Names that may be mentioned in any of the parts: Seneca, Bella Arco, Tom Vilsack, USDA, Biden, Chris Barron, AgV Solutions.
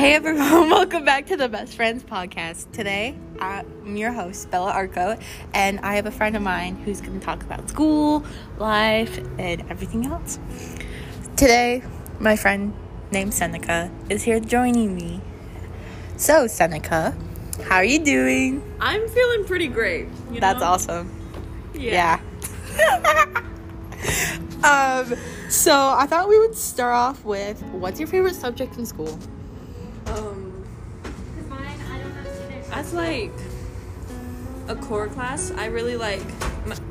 Hey everyone, welcome back to the Best Friends podcast. Today, I'm your host, Bella Arco, and I have a friend of mine who's going to talk about school, life, and everything else. Today, my friend named Seneca is here joining me. So, Seneca, how are you doing? I'm feeling pretty great. That's awesome. Yeah. So, I thought we would start off with, what's your favorite subject in school? That's like a core class. I really like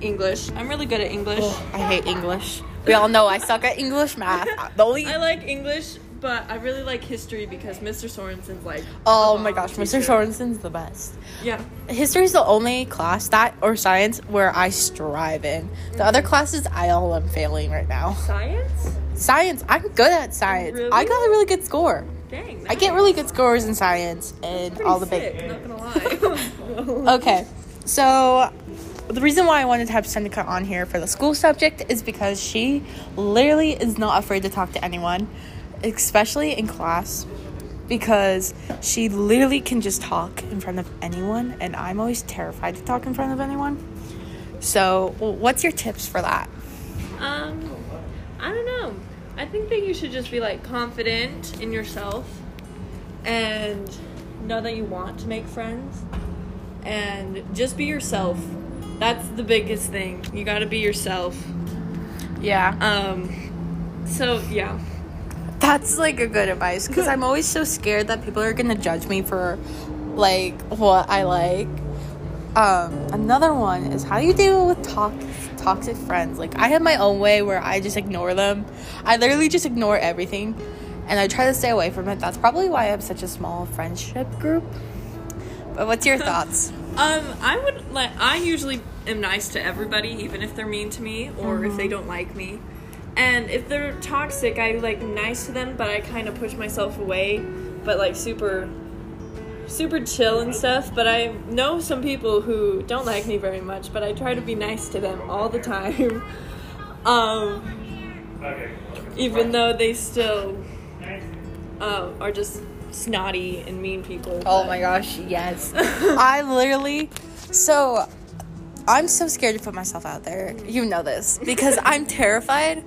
English. I'm really good at English. Oh, I hate English. We all know I suck at English math. I like English, but I really like history because Mr. Sorensen's like... Oh my gosh, Mr. Sorensen's the best. Yeah. History's the only class that, or science, where I strive in. The other classes, I all am failing right now. Science? Science. I'm good at science. Really? I got a really good score. Dang, nice. I get really good scores in science and all the big... Not gonna lie. Okay, so the reason why I wanted to have Seneca on here for the school subject is because she literally is not afraid to talk to anyone, especially in class, because she literally can just talk in front of anyone, and I'm always terrified to talk in front of anyone. So what's your tips for that? I don't know. I think that you should just be, like, confident in yourself and know that you want to make friends and just be yourself. That's the biggest thing. You gotta be yourself. Yeah. So, yeah. That's, like, a good advice because I'm always so scared that people are gonna judge me for, like, what I like. Another one is how you deal with toxic friends. Like, I have my own way where I just ignore them. I literally just ignore everything, and I try to stay away from it. That's probably why I have such a small friendship group. But what's your thoughts? I usually am nice to everybody, even if they're mean to me or if they don't like me. And if they're toxic, I like nice to them, but I kind of push myself away. But like super chill and stuff, but I know some people who don't like me very much, but I try to be nice to them all the time. Even though they still are just snotty and mean people. Oh my gosh, yes. I'm so scared to put myself out there. You know this. Because I'm terrified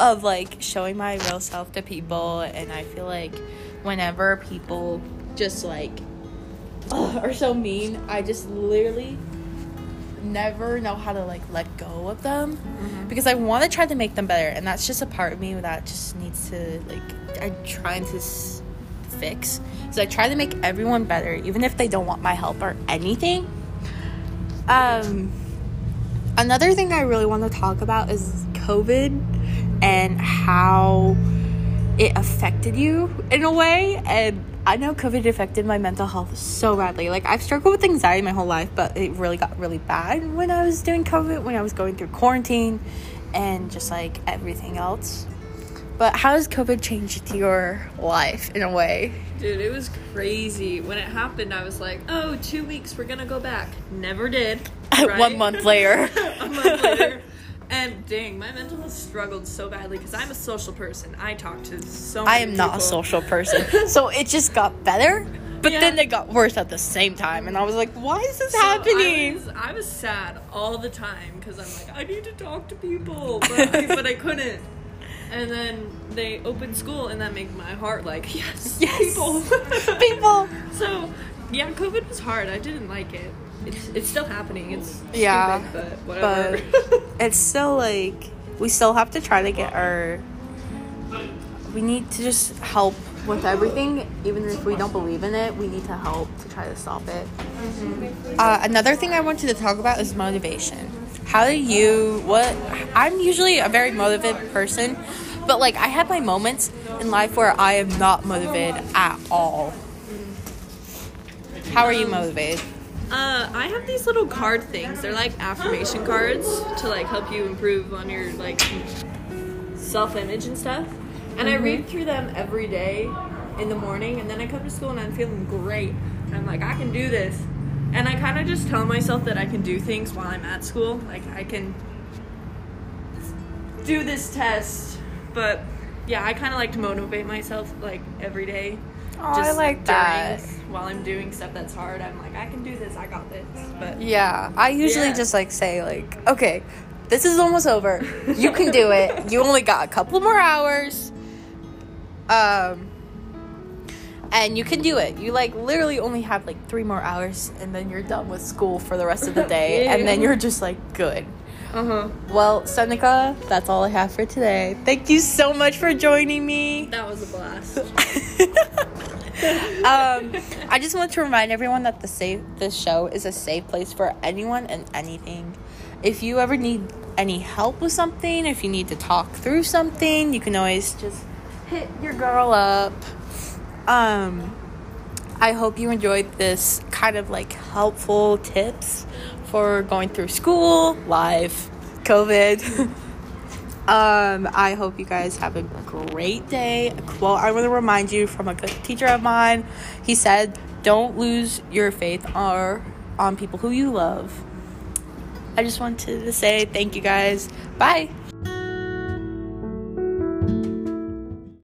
of, like, showing my real self to people, and I feel like whenever people just, like, are so mean, I just literally never know how to, like, let go of them because I want to try to make them better, and that's just a part of me that just needs to, like, I'm trying to fix. So I try to make everyone better, even if they don't want my help or anything. Another thing I really want to talk about is COVID and how it affected you in a way, and I know COVID affected my mental health so badly. Like, I've struggled with anxiety my whole life, but it really got really bad when I was doing COVID, when I was going through quarantine and just, like, everything else. But how has COVID changed your life in a way? Dude, it was crazy. When it happened, I was like, 2 weeks, we're gonna go back. Never did. Right? 1 month later. And dang, my mental health struggled so badly because I'm a social person. I talk to so many people. I am not a social person. So it just got better, but then it got worse at the same time. And I was like, why is this happening? I was sad all the time because I'm like, I need to talk to people, but I couldn't. And then they opened school, and that made my heart like, yes, people. People. So, yeah, COVID was hard. I didn't like it. It's still happening. It's stupid, but whatever. But it's still, like, we still have to try to get we need to just help with everything. Even if we don't believe in it, we need to help to try to stop it. Another thing I wanted to talk about is motivation. I'm usually a very motivated person, but, like, I have my moments in life where I am not motivated at all. How are you motivated? I have these little card things. They're like affirmation cards to, like, help you improve on your, like, self-image and stuff. And I read through them every day in the morning, and then I come to school and I'm feeling great. And I'm like, I can do this. And I kind of just tell myself that I can do things while I'm at school. Like, I can do this test. But, yeah, I kind of like to motivate myself, like, every day. Oh, just I like that. While I'm doing stuff that's hard, I'm like, I can do this, I got this. But yeah, I usually just like say like, okay, this is almost over. You can do it. You only got a couple more hours. And you can do it. You like literally only have like 3 more hours, and then you're done with school for the rest of the day. And then you're just like, good. Uh-huh. Well, Seneca, that's all I have for today. Thank you so much for joining me. That was a blast. I just want to remind everyone that this show is a safe place for anyone and anything. If you ever need any help with something, if you need to talk through something, you can always just hit your girl up. I hope you enjoyed this kind of like helpful tips for going through school, life, COVID. I hope you guys have a great day. A quote I want to remind you from a good teacher of mine. He said, don't lose your faith on people who you love. I just wanted to say thank you guys. Bye.